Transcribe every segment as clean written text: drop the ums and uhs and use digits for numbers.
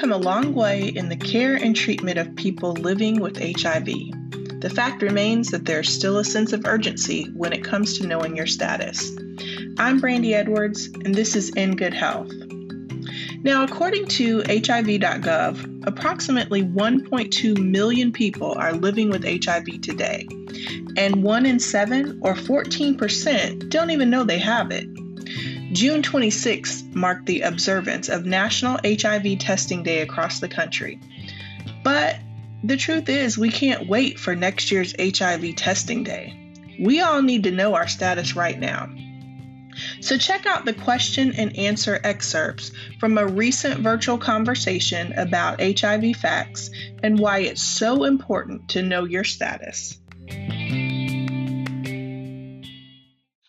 come a long way in the care and treatment of people living with HIV. The fact remains that there's still a sense of urgency when it comes to knowing your status. I'm Brandi Edwards, and this is In Good Health. Now, according to HIV.gov, approximately 1.2 million people are living with HIV today, and 1 in 7, or 14%, don't even know they have it. June 26 marked the observance of National HIV Testing Day across the country. But the truth is, we can't wait for next year's HIV Testing Day. We all need to know our status right now. So check out the question and answer excerpts from a recent virtual conversation about HIV facts and why it's so important to know your status.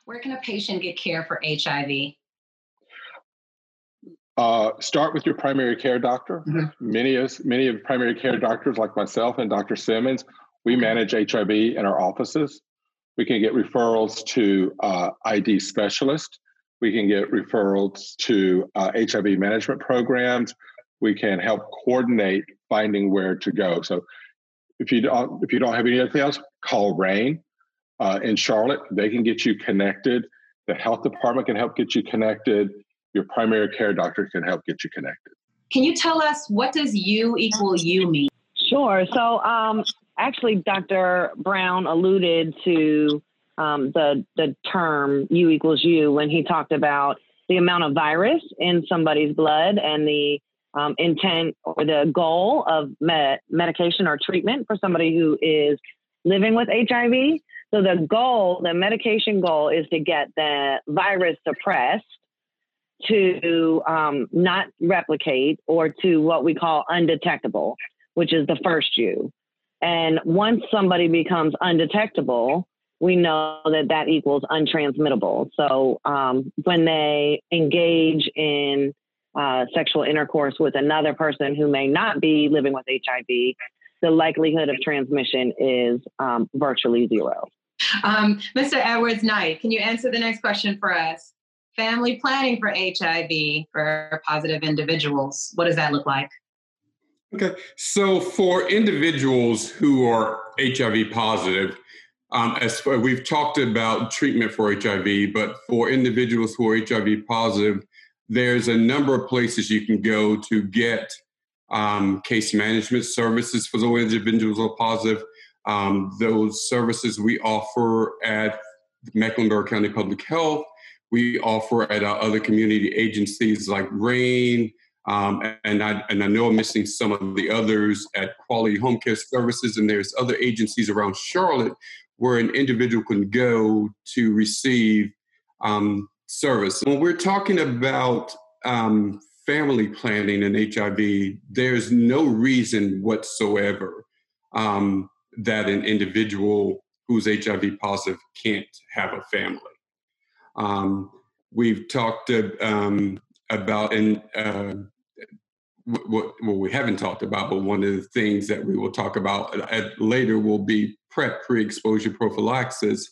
Where can a patient get care for HIV? Start with your primary care doctor. Mm-hmm. Many of primary care doctors like myself and Dr. Simmons, we manage HIV in our offices. We can get referrals to ID specialists. We can get referrals to HIV management programs. We can help coordinate finding where to go. So if you don't have anything else, call RAIN in Charlotte. They can get you connected. The health department can help get you connected. Your primary care doctor can help get you connected. Can you tell us, what does U equal U mean? Sure. So, actually, Dr. Brown alluded to the term U equals U when he talked about the amount of virus in somebody's blood and the intent or the goal of medication or treatment for somebody who is living with HIV. So the goal, the medication goal, is to get the virus suppressed to not replicate, or to what we call undetectable, which is the first U. And once somebody becomes undetectable, we know that that equals untransmittable. So when they engage in sexual intercourse with another person who may not be living with HIV, the likelihood of transmission is virtually zero. Mr. Edwards-Knight, can you answer the next question for us? Family planning for HIV for positive individuals, what does that look like? Okay, so for individuals who are HIV positive, as we've talked about treatment for HIV, but for individuals who are HIV positive, there's a number of places you can go to get case management services for those individuals who are positive. Those services we offer at Mecklenburg County Public Health. We offer at our other community agencies like RAIN, and I know I'm missing some of the others at Quality Home Care Services, and there's other agencies around Charlotte where an individual can go to receive service. When we're talking about family planning and HIV, there's no reason whatsoever that an individual who's HIV positive can't have a family. We've talked about, and what we haven't talked about, but one of the things that we will talk about later will be PrEP, pre-exposure prophylaxis,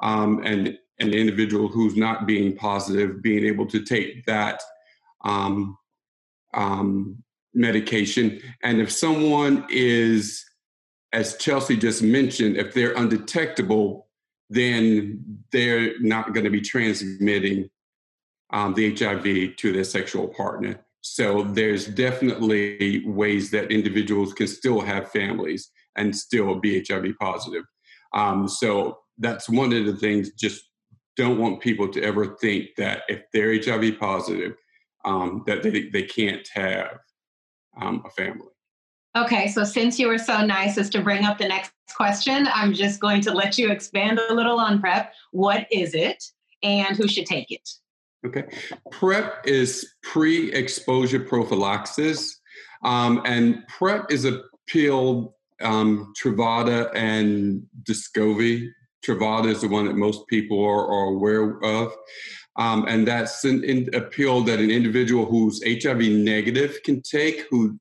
and an individual who's not being positive being able to take that medication. And if someone is, as Chelsea just mentioned, if they're undetectable, then they're not going to be transmitting the HIV to their sexual partner. So there's definitely ways that individuals can still have families and still be HIV positive. So that's one of the things, just don't want people to ever think that if they're HIV positive, that they can't have a family. Okay, so since you were so nice as to bring up the next question, I'm just going to let you expand a little on PrEP. What is it, and who should take it? Okay, PrEP is pre-exposure prophylaxis, and PrEP is a pill, Truvada and Descovy. Truvada is the one that most people are aware of, and that's a pill that an individual who's HIV negative can take, who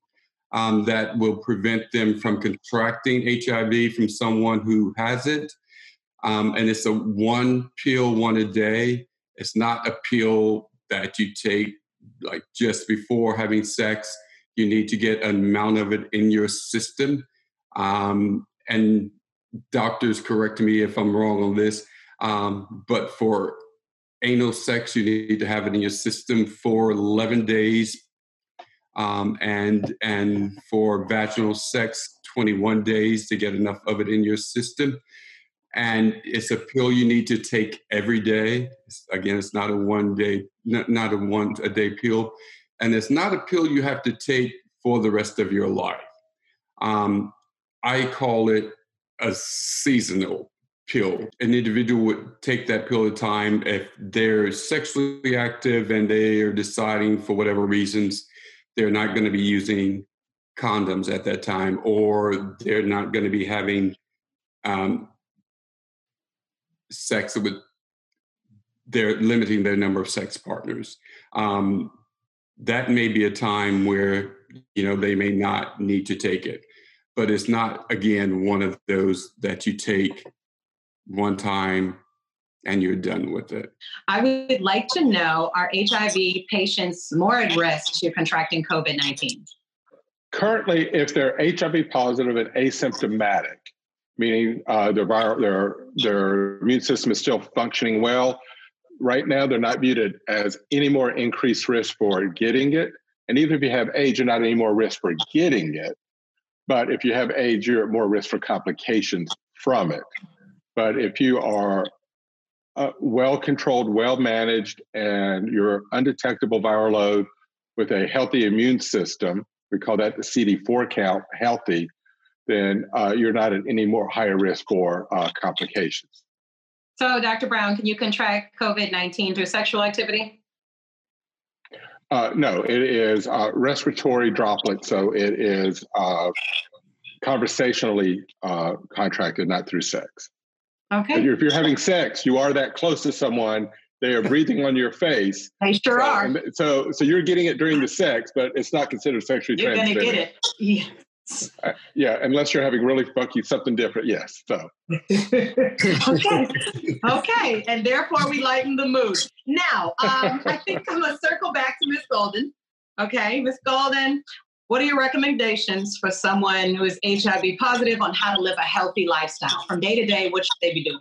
that will prevent them from contracting HIV from someone who has it. And it's a one pill, one a day. It's not a pill that you take like just before having sex. You need to get an amount of it in your system. And doctors, correct me if I'm wrong on this, but for anal sex, you need to have it in your system for 11 days. And for vaginal sex, 21 days to get enough of it in your system. And it's a pill you need to take every day. Again, it's not a one-day pill. And it's not a pill you have to take for the rest of your life. I call it a seasonal pill. An individual would take that pill at a time if they're sexually active and they are deciding for whatever reasons they're not going to be using condoms at that time, or they're not going to be having sex with, they're limiting their number of sex partners. That may be a time where, you know, they may not need to take it, but it's not, again, one of those that you take one time and you're done with it. I would like to know, are HIV patients more at risk to contracting COVID-19? Currently, if they're HIV positive and asymptomatic, meaning their immune system is still functioning well, right now they're not viewed as any more increased risk for getting it. And even if you have AIDS, you're not any more risk for getting it. But if you have AIDS, you're at more risk for complications from it. But if you are well-controlled, well-managed, and your undetectable viral load with a healthy immune system, we call that the CD4 count, healthy, then you're not at any more higher risk for complications. So, Dr. Brown, can you contract COVID-19 through sexual activity? No, it is respiratory droplets, so it is conversationally contracted, not through sex. Okay. If you're having sex, you are that close to someone. They are breathing on your face. They sure are. So you're getting it during the sex, but it's not considered sexually transmitted. You're going to get it. Yes. Yeah, unless you're having really funky something different. Yes. So. Okay. And therefore we lighten the mood. Now, I think I'm going to circle back to Ms. Golden. Okay, Ms. Golden, what are your recommendations for someone who is HIV positive on how to live a healthy lifestyle? From day to day, what should they be doing?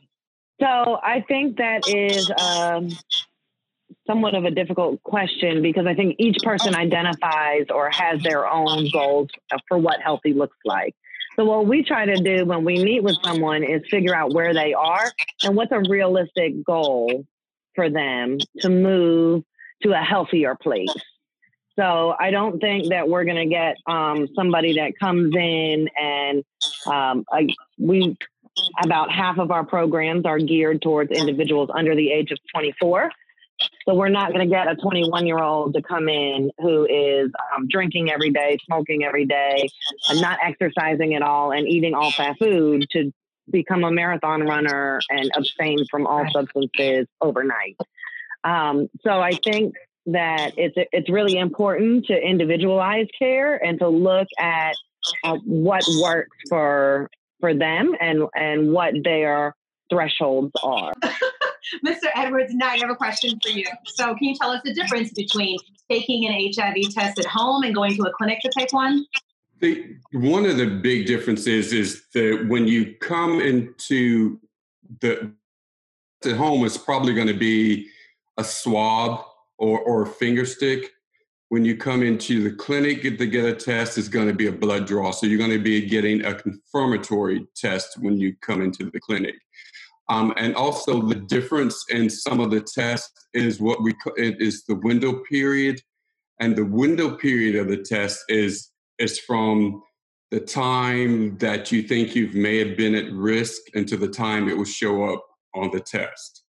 So I think that is somewhat of a difficult question, because I think each person identifies or has their own goals for what healthy looks like. So what we try to do when we meet with someone is figure out where they are and what's a realistic goal for them to move to a healthier place. So I don't think that we're going to get somebody that comes in and about half of our programs are geared towards individuals under the age of 24. So we're not going to get a 21-year-old to come in who is drinking every day, smoking every day, not exercising at all, and eating all fast food to become a marathon runner and abstain from all substances overnight. So I think that it's really important to individualize care and to look at what works for them and what their thresholds are. Mr. Edwards-Knight, I have a question for you. So can you tell us the difference between taking an HIV test at home and going to a clinic to take one? One of the big differences is that when you come into the at home, it's probably going to be a swab or a finger stick. When you come into the clinic to get a test, it's going to be a blood draw. So you're going to be getting a confirmatory test when you come into the clinic. And also the difference in some of the tests is what we call it is the window period. And the window period of the test is from the time that you think you may have been at risk until the time it will show up on the test.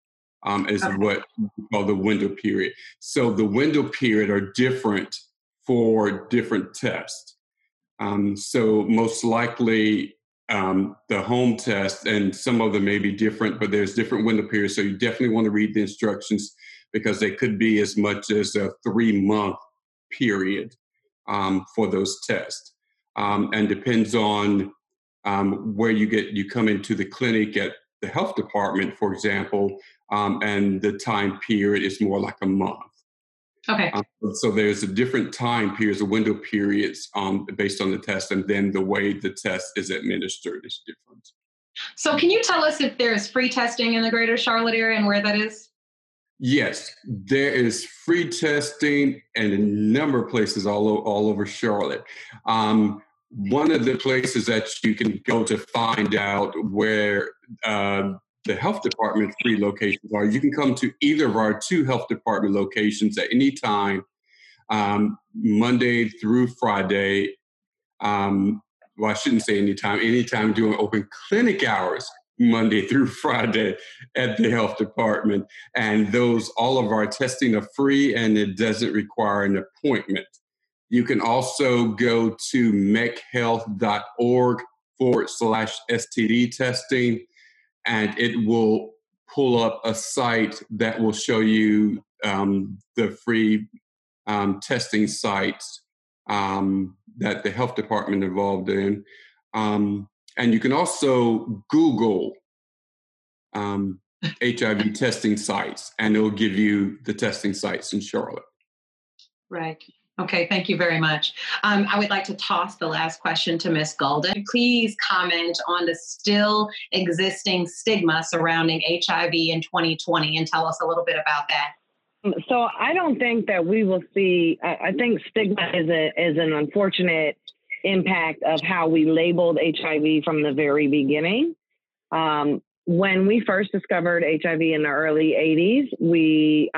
Is what we call the window period. So the window period are different for different tests. So most likely the home test, and some of them may be different, but there's different window periods. So you definitely want to read the instructions, because they could be as much as a 3-month period for those tests. And depends on where you come into the clinic at the health department, for example, and the time period is more like a month. Okay. So there's a different time periods, a window periods based on the test, and then the way the test is administered is different. So can you tell us if there is free testing in the greater Charlotte area and where that is? Yes, there is free testing in a number of places all over Charlotte. One of the places that you can go to find out where the health department free locations are, you can come to either of our two health department locations at any time, Monday through Friday. Well, I shouldn't say anytime, anytime during open clinic hours, Monday through Friday at the health department. And those, all of our testing are free and it doesn't require an appointment. You can also go to mechhealth.org/STD testing, and it will pull up a site that will show you the free testing sites that the health department involved in. And you can also Google HIV testing sites, and it'll give you the testing sites in Charlotte. Right. Okay, thank you very much. I would like to toss the last question to Ms. Golden. Please comment on the still existing stigma surrounding HIV in 2020 and tell us a little bit about that. So I don't think that we will see, I think stigma is an unfortunate impact of how we labeled HIV from the very beginning. When we first discovered HIV in the early 80s, we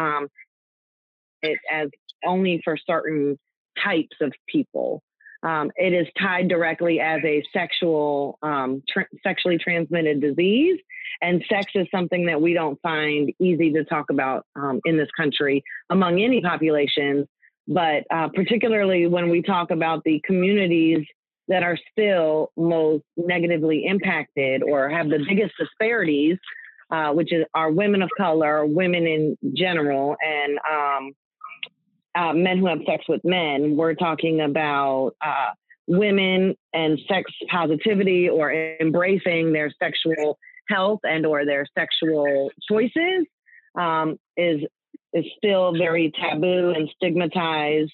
it as only for certain types of people. It is tied directly as a sexual, sexually transmitted disease, and sex is something that we don't find easy to talk about in this country among any populations, but particularly when we talk about the communities that are still most negatively impacted or have the biggest disparities, which is our women of color, women in general, and men who have sex with men. We're talking about women and sex positivity or embracing their sexual health and or their sexual choices is still very taboo and stigmatized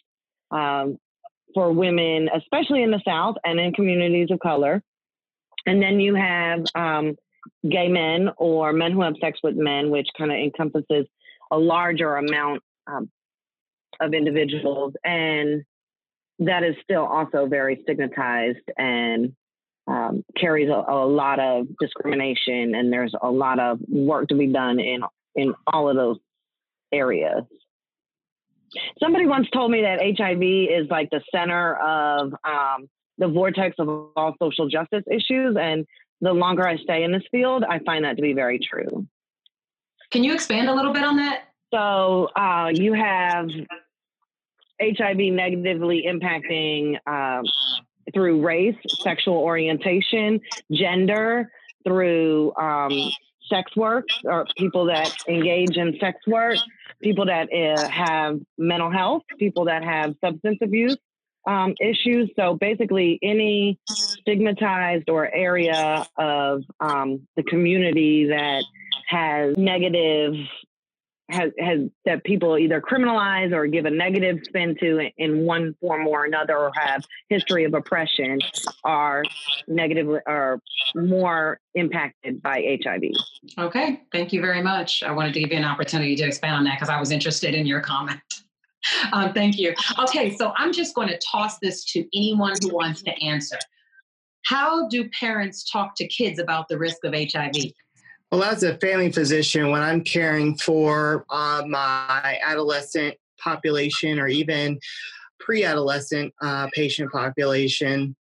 for women, especially in the South and in communities of color. And then you have gay men or men who have sex with men, which kind of encompasses a larger amount of individuals, and that is still also very stigmatized and carries a lot of discrimination, and there's a lot of work to be done in all of those areas. Somebody once told me that HIV is like the center of the vortex of all social justice issues, and the longer I stay in this field, I find that to be very true. Can you expand a little bit on that? So you have HIV negatively impacting through race, sexual orientation, gender, through sex work, or people that engage in sex work, people that have mental health, people that have substance abuse issues. So basically any stigmatized or area of the community that has negative that people either criminalize or give a negative spin to in one form or another, or have history of oppression, are negatively or more impacted by HIV. Okay, thank you very much. I wanted to give you an opportunity to expand on that because I was interested in your comment. Thank you. Okay, so I'm just going to toss this to anyone who wants to answer. How do parents talk to kids about the risk of HIV? Well, as a family physician, when I'm caring for my adolescent population or even pre-adolescent patient population,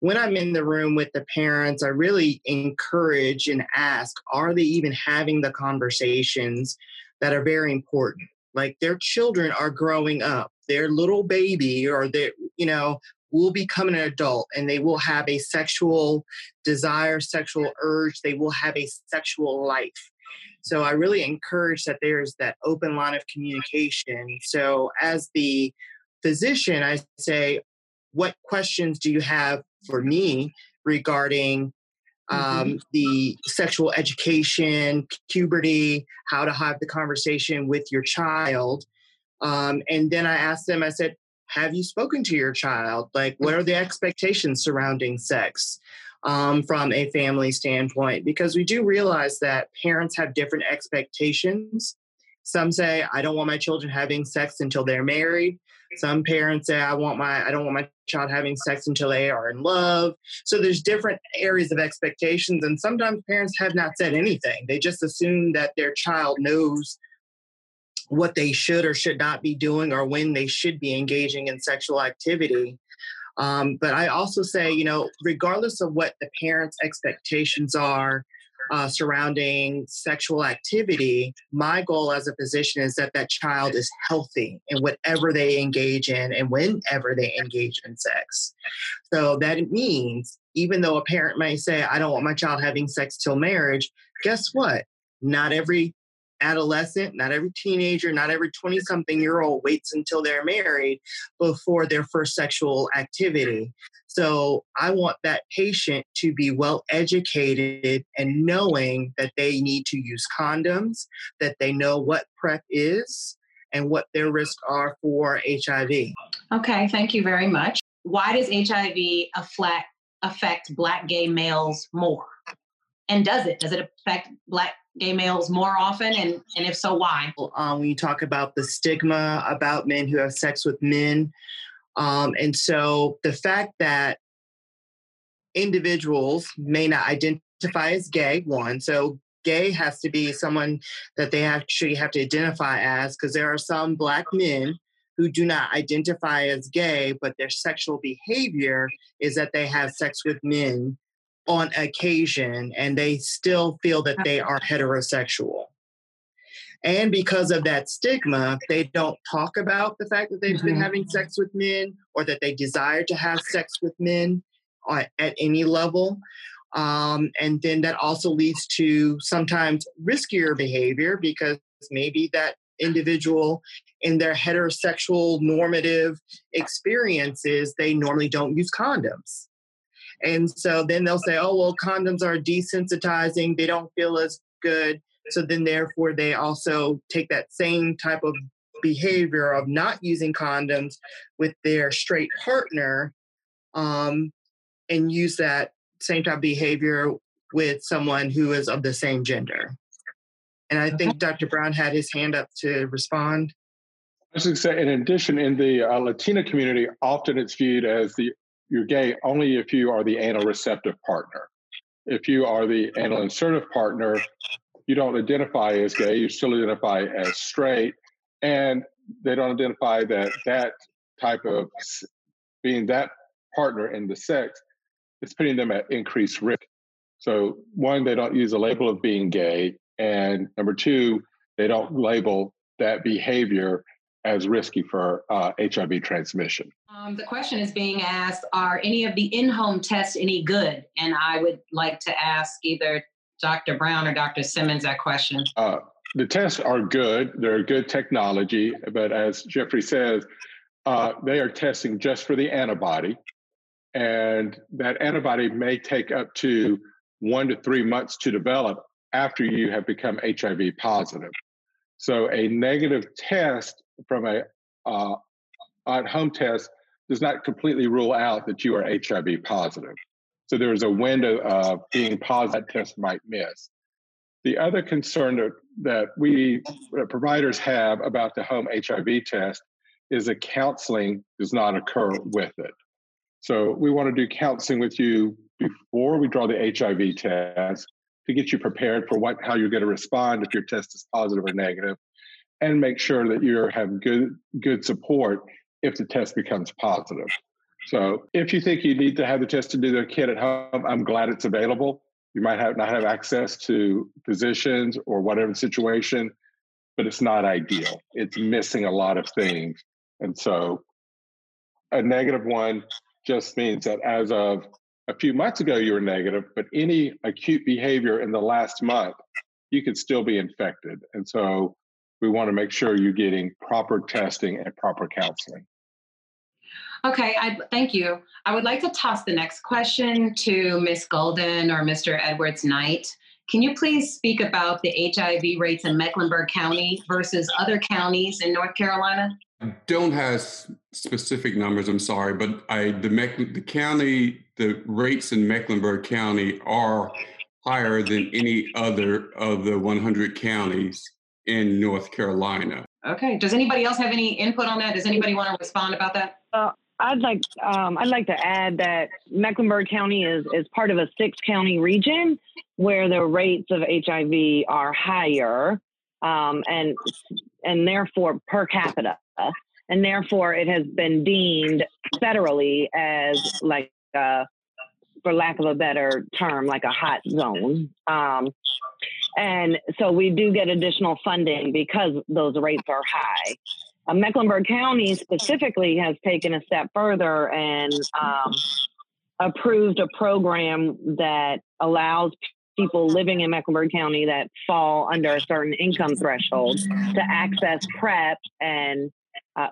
when I'm in the room with the parents, I really encourage and ask, are they even having the conversations that are very important? Like, their children are growing up, their little baby, or their, you know, will become an adult, and they will have a sexual desire, sexual urge. They will have a sexual life. So I really encourage that there's that open line of communication. So as the physician, I say, what questions do you have for me regarding the sexual education, puberty, how to have the conversation with your child? And then I asked them, I said, have you spoken to your child? Like, what are the expectations surrounding sex from a family standpoint? Because we do realize that parents have different expectations. Some say, I don't want my children having sex until they're married. Some parents say, I don't want my child having sex until they are in love. So there's different areas of expectations. And sometimes parents have not said anything. They just assume that their child knows what they should or should not be doing or when they should be engaging in sexual activity. But I also say, you know, regardless of what the parents' expectations are surrounding sexual activity, my goal as a physician is that that child is healthy in whatever they engage in and whenever they engage in sex. So that means even though a parent may say, I don't want my child having sex till marriage, guess what? Not every adolescent, not every teenager, not every 20-something-year-old waits until they're married before their first sexual activity. So I want that patient to be well-educated and knowing that they need to use condoms, that they know what PrEP is and what their risks are for HIV. Okay, thank you very much. Why does HIV affect Black gay males more? And does it affect Black gay males more often? And if so, why? When you talk about the stigma about men who have sex with men. And so the fact that individuals may not identify as gay, one. So gay has to be someone that they actually have to identify as, because there are some Black men who do not identify as gay, but their sexual behavior is that they have sex with men on occasion, and they still feel that they are heterosexual. And because of that stigma, they don't talk about the fact that they've been having sex with men or that they desire to have sex with men at any level. And then that also leads to sometimes riskier behavior, because maybe that individual in their heterosexual normative experiences, they normally don't use condoms. And so then they'll say, oh, well, condoms are desensitizing. They don't feel as good. So then therefore they also take that same type of behavior of not using condoms with their straight partner and use that same type of behavior with someone who is of the same gender. And I think Dr. Brown had his hand up to respond. I was going to say, in addition, in the Latina community, often it's viewed as you're gay only if you are the anal receptive partner. If you are the anal insertive partner, you don't identify as gay, you still identify as straight, and they don't identify that type of being that partner in the sex is putting them at increased risk. So one, they don't use a label of being gay, and number two, they don't label that behavior as risky for HIV transmission. The question is being asked, are any of the in-home tests any good? And I would like to ask either Dr. Brown or Dr. Simmons that question. The tests are good. They're good technology, but as Jeffrey says, they are testing just for the antibody. And that antibody may take up to 1 to 3 months to develop after you have become HIV positive. So a negative test from a at-home test does not completely rule out that you are HIV positive. So there is a window of being positive that test might miss. The other concern that we providers have about the home HIV test is that counseling does not occur with it. So we want to do counseling with you before we draw the HIV test to get you prepared for how you're going to respond if your test is positive or negative, and make sure that you have good support if the test becomes positive. So if you think you need to have the test to do the kid at home, I'm glad it's available. You might not have access to physicians or whatever situation, but it's not ideal. It's missing a lot of things. And so a negative one just means that as of a few months ago, you were negative, but any acute behavior in the last month, you could still be infected. And so we want to make sure you're getting proper testing and proper counseling. Okay, thank you. I would like to toss the next question to Ms. Golden or Mr. Edwards-Knight. Can you please speak about the HIV rates in Mecklenburg County versus other counties in North Carolina? I don't have specific numbers, I'm sorry, but the rates in Mecklenburg County are higher than any other of the 100 counties in North Carolina. Okay. Does anybody else have any input on that? Does anybody want to respond about that? I'd like to add that Mecklenburg County is part of a 6-county region where the rates of HIV are higher, and therefore per capita, and therefore it has been deemed federally as for lack of a better term, like a hot zone. And so we do get additional funding because those rates are high. Mecklenburg County specifically has taken a step further and approved a program that allows people living in Mecklenburg County that fall under a certain income threshold to access PrEP and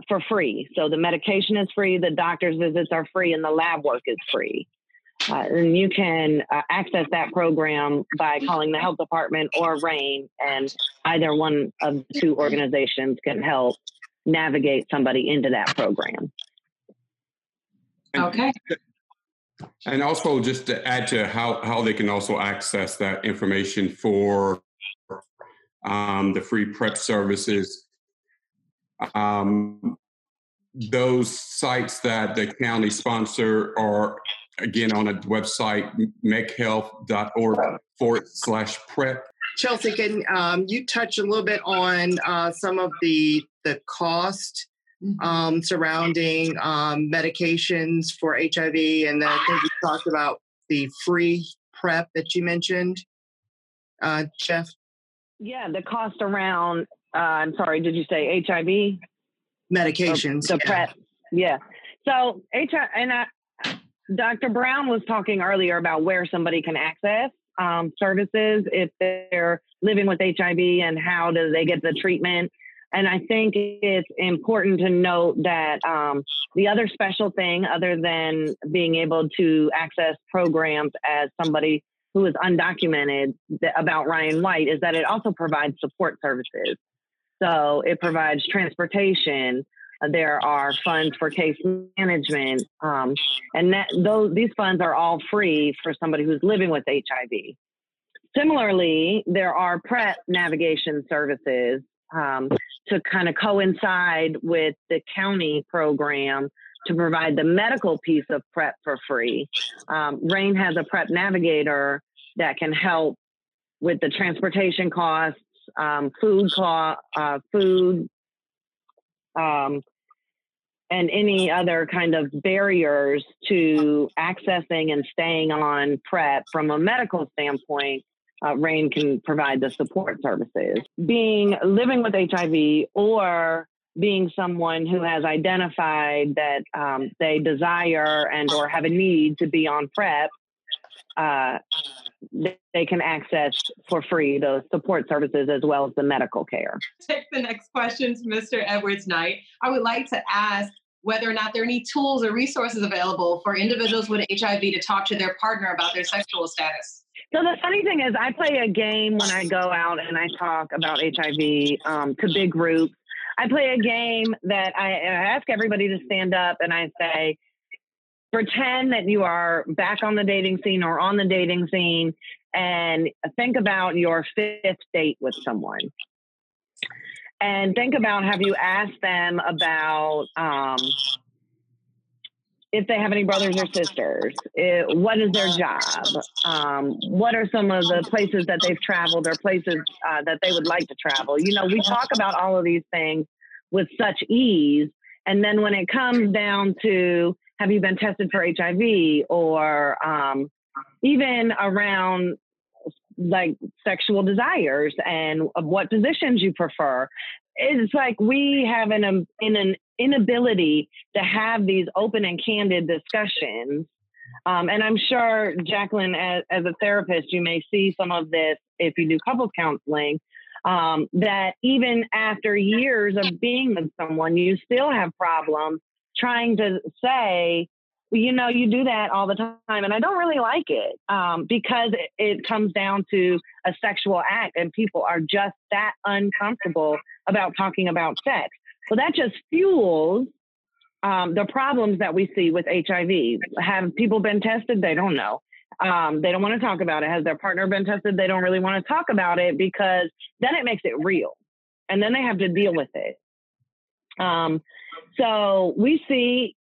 for free. So the medication is free, the doctor's visits are free, and the lab work is free. And you can access that program by calling the health department or RAIN, and either one of the two organizations can help navigate somebody into that program. Okay. And also just to add to how they can also access that information for the free PrEP services, those sites that the county sponsor are, again, on a website, mechhealth.org/PrEP. Chelsea, can you touch a little bit on some of the cost surrounding medications for HIV? And then I think you talked about the free PrEP that you mentioned, Jeff. Yeah, the cost around, I'm sorry, did you say HIV? Medications. The PrEP, yeah. So Dr. Brown was talking earlier about where somebody can access services if they're living with HIV and how do they get the treatment. And I think it's important to note that the other special thing, other than being able to access programs as somebody who is undocumented about Ryan White, is that it also provides support services. So it provides transportation. There are funds for case management, and these funds are all free for somebody who's living with HIV. Similarly, there are PrEP navigation services to kind of coincide with the county program to provide the medical piece of PrEP for free. RAIN has a PrEP navigator that can help with the transportation costs, food, and any other kind of barriers to accessing and staying on PrEP from a medical standpoint. RAIN can provide the support services. Living with HIV or being someone who has identified that they desire and or have a need to be on PrEP, they can access for free those support services as well as the medical care. Take the next questions, Mr. Edwards-Knight. I would like to ask whether or not there are any tools or resources available for individuals with HIV to talk to their partner about their sexual status. So the funny thing is, I play a game when I go out and I talk about HIV to big groups. I play a game that I ask everybody to stand up and I say, pretend that you are back on the dating scene or on the dating scene and think about your 5th date with someone. And think about, have you asked them about if they have any brothers or sisters? What is their job? What are some of the places that they've traveled or places that they would like to travel? You know, we talk about all of these things with such ease. And then when it comes down to, have you been tested for HIV, or even around like sexual desires and what positions you prefer? It's like we have an inability to have these open and candid discussions. And I'm sure, Jacqueline, as a therapist, you may see some of this if you do couples counseling, that even after years of being with someone, you still have problems trying to say you know, you do that all the time. And I don't really like it because it comes down to a sexual act and people are just that uncomfortable about talking about sex. So that just fuels the problems that we see with HIV. Have people been tested? They don't know. They don't want to talk about it. Has their partner been tested? They don't really want to talk about it because then it makes it real. And then they have to deal with it. So we see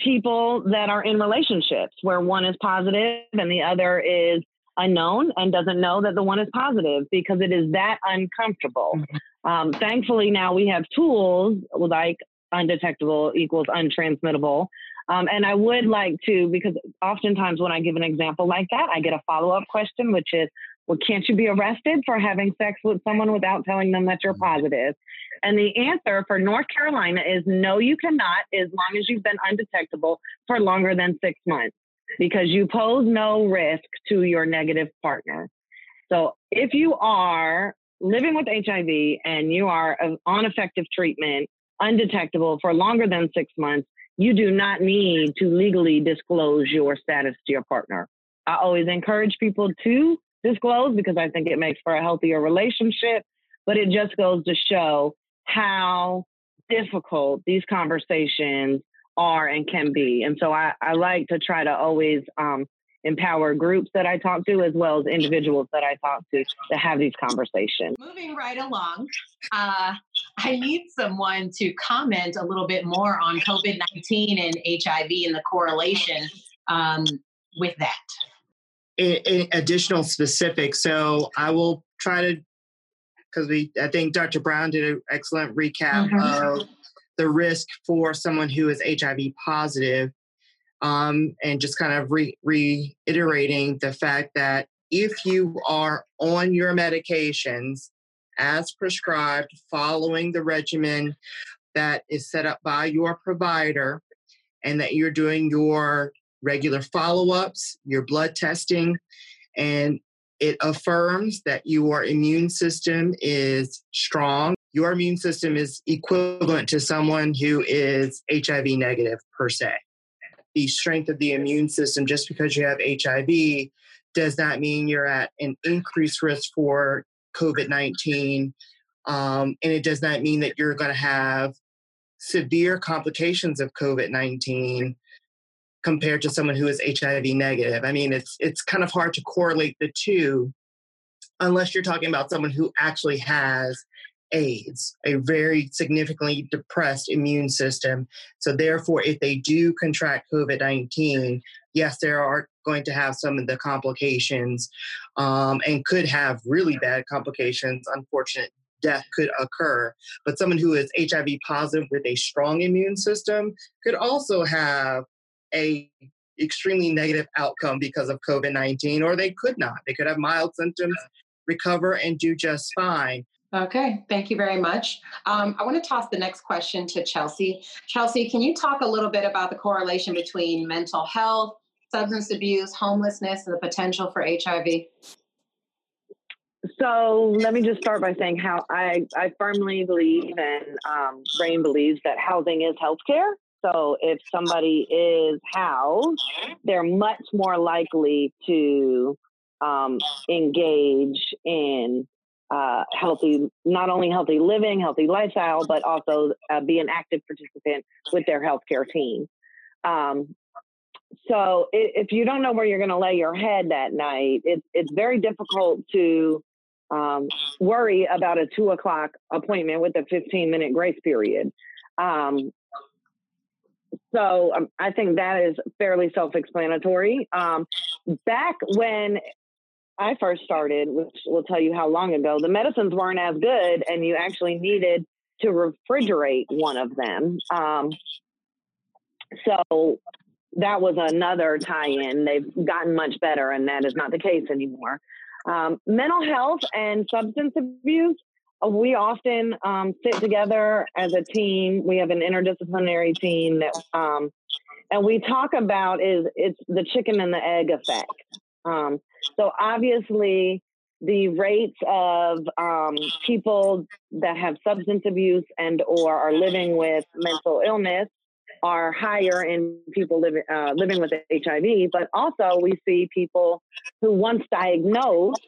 people that are in relationships where one is positive and the other is unknown and doesn't know that the one is positive because it is that uncomfortable. Thankfully, now we have tools like undetectable equals untransmittable. And I would like to, because oftentimes when I give an example like that, I get a follow-up question, which is, well, can't you be arrested for having sex with someone without telling them that you're positive? And the answer for North Carolina is no, you cannot, as long as you've been undetectable for longer than 6 months, because you pose no risk to your negative partner. So if you are living with HIV and you are on effective treatment, undetectable for longer than 6 months, you do not need to legally disclose your status to your partner. I always encourage people to disclose because I think it makes for a healthier relationship, but it just goes to show how difficult these conversations are and can be. And so I like to try to always empower groups that I talk to as well as individuals that I talk to have these conversations. Moving right along, I need someone to comment a little bit more on COVID-19 and HIV and the correlation with that. Additional specifics. So I will try to, because I think Dr. Brown did an excellent recap of the risk for someone who is HIV positive, and just kind of reiterating the fact that if you are on your medications as prescribed, following the regimen that is set up by your provider, and that you're doing your regular follow-ups, your blood testing, and it affirms that your immune system is strong. Your immune system is equivalent to someone who is HIV negative per se. The strength of the immune system, just because you have HIV, does not mean you're at an increased risk for COVID-19, and it does not mean that you're going to have severe complications of COVID-19 compared to someone who is HIV negative. I mean, it's kind of hard to correlate the two unless you're talking about someone who actually has AIDS, a very significantly depressed immune system. So therefore, if they do contract COVID-19, yes, they are going to have some of the complications and could have really bad complications. Unfortunate death could occur. But someone who is HIV positive with a strong immune system could also have a extremely negative outcome because of COVID-19, or they could not. They could have mild symptoms, recover, and do just fine. Okay, thank you very much. I want to toss the next question to Chelsea. Chelsea, can you talk a little bit about the correlation between mental health, substance abuse, homelessness, and the potential for HIV? So let me just start by saying how I firmly believe, and RAIN believes, that housing is healthcare. So if somebody is housed, they're much more likely to engage in healthy, not only healthy living, healthy lifestyle, but also be an active participant with their healthcare team. So if you don't know where you're going to lay your head that night, it's very difficult to worry about a 2 o'clock appointment with a 15-minute grace period. So I think that is fairly self-explanatory. Back when I first started, which will tell you how long ago, the medicines weren't as good and you actually needed to refrigerate one of them. So that was another tie-in. They've gotten much better and that is not the case anymore. Mental health and substance abuse, we often sit together as a team. We have an interdisciplinary team that, and we talk about it's the chicken and the egg effect. So obviously the rates of people that have substance abuse and or are living with mental illness are higher in people living with HIV, but also we see people who once diagnosed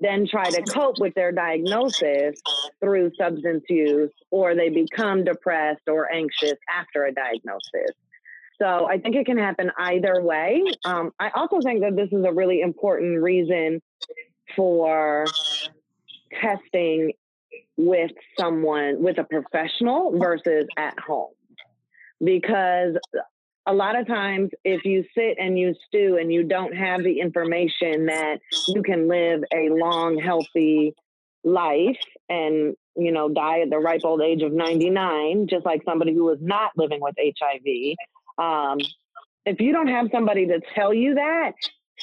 then try to cope with their diagnosis through substance use, or they become depressed or anxious after a diagnosis. So I think it can happen either way. I also think that this is a really important reason for testing with someone, with a professional versus at home. Because a lot of times if you sit and you stew and you don't have the information that you can live a long, healthy life and, you know, die at the ripe old age of 99, just like somebody who is not living with HIV, if you don't have somebody to tell you that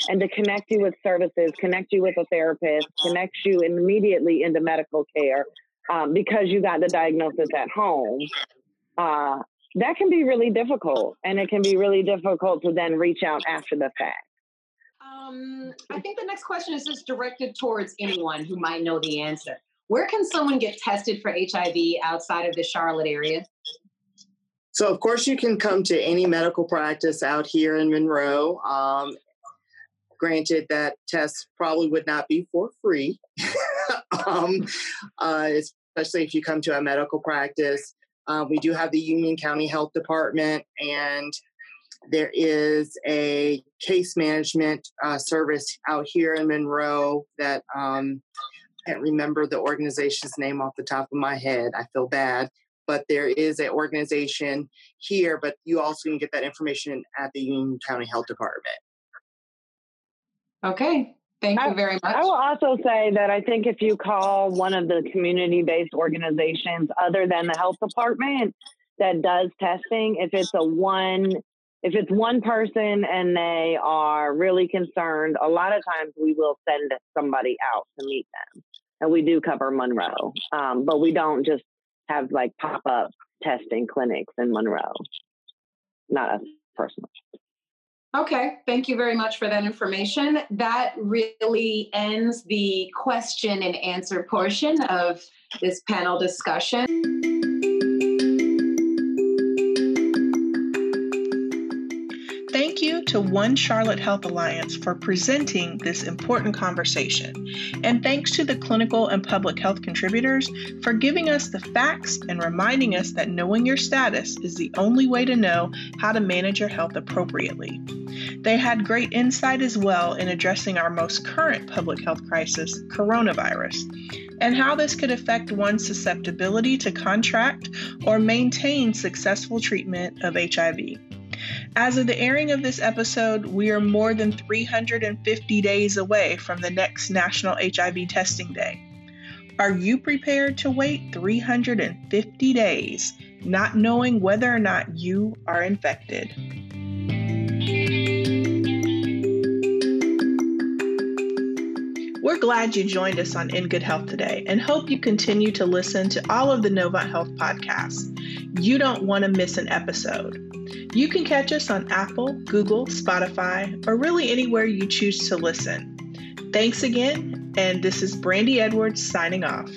and to connect you with services, connect you with a therapist, connect you immediately into medical care, because you got the diagnosis at home, that can be really difficult, and it can be really difficult to then reach out after the fact. I think the next question is just directed towards anyone who might know the answer. Where can someone get tested for HIV outside of the Charlotte area? So, of course, you can come to any medical practice out here in Monroe. Granted, that test probably would not be for free, especially if you come to a medical practice. We do have the Union County Health Department, and there is a case management service out here in Monroe that I can't remember the organization's name off the top of my head. I feel bad, but there is an organization here, but you also can get that information at the Union County Health Department. Okay. Thank you very much. I will also say that I think if you call one of the community-based organizations other than the health department that does testing, if it's one person and they are really concerned, a lot of times we will send somebody out to meet them. And we do cover Monroe, but we don't just have like pop-up testing clinics in Monroe. Not us personally. Okay, thank you very much for that information. That really ends the question and answer portion of this panel discussion. Thank you to One Charlotte Health Alliance for presenting this important conversation. And thanks to the clinical and public health contributors for giving us the facts and reminding us that knowing your status is the only way to know how to manage your health appropriately. They had great insight as well in addressing our most current public health crisis, coronavirus, and how this could affect one's susceptibility to contract or maintain successful treatment of HIV. As of the airing of this episode, we are more than 350 days away from the next National HIV Testing Day. Are you prepared to wait 350 days, not knowing whether or not you are infected? We're glad you joined us on In Good Health today and hope you continue to listen to all of the Novant Health podcasts. You don't want to miss an episode. You can catch us on Apple, Google, Spotify, or really anywhere you choose to listen. Thanks again, and this is Brandi Edwards signing off.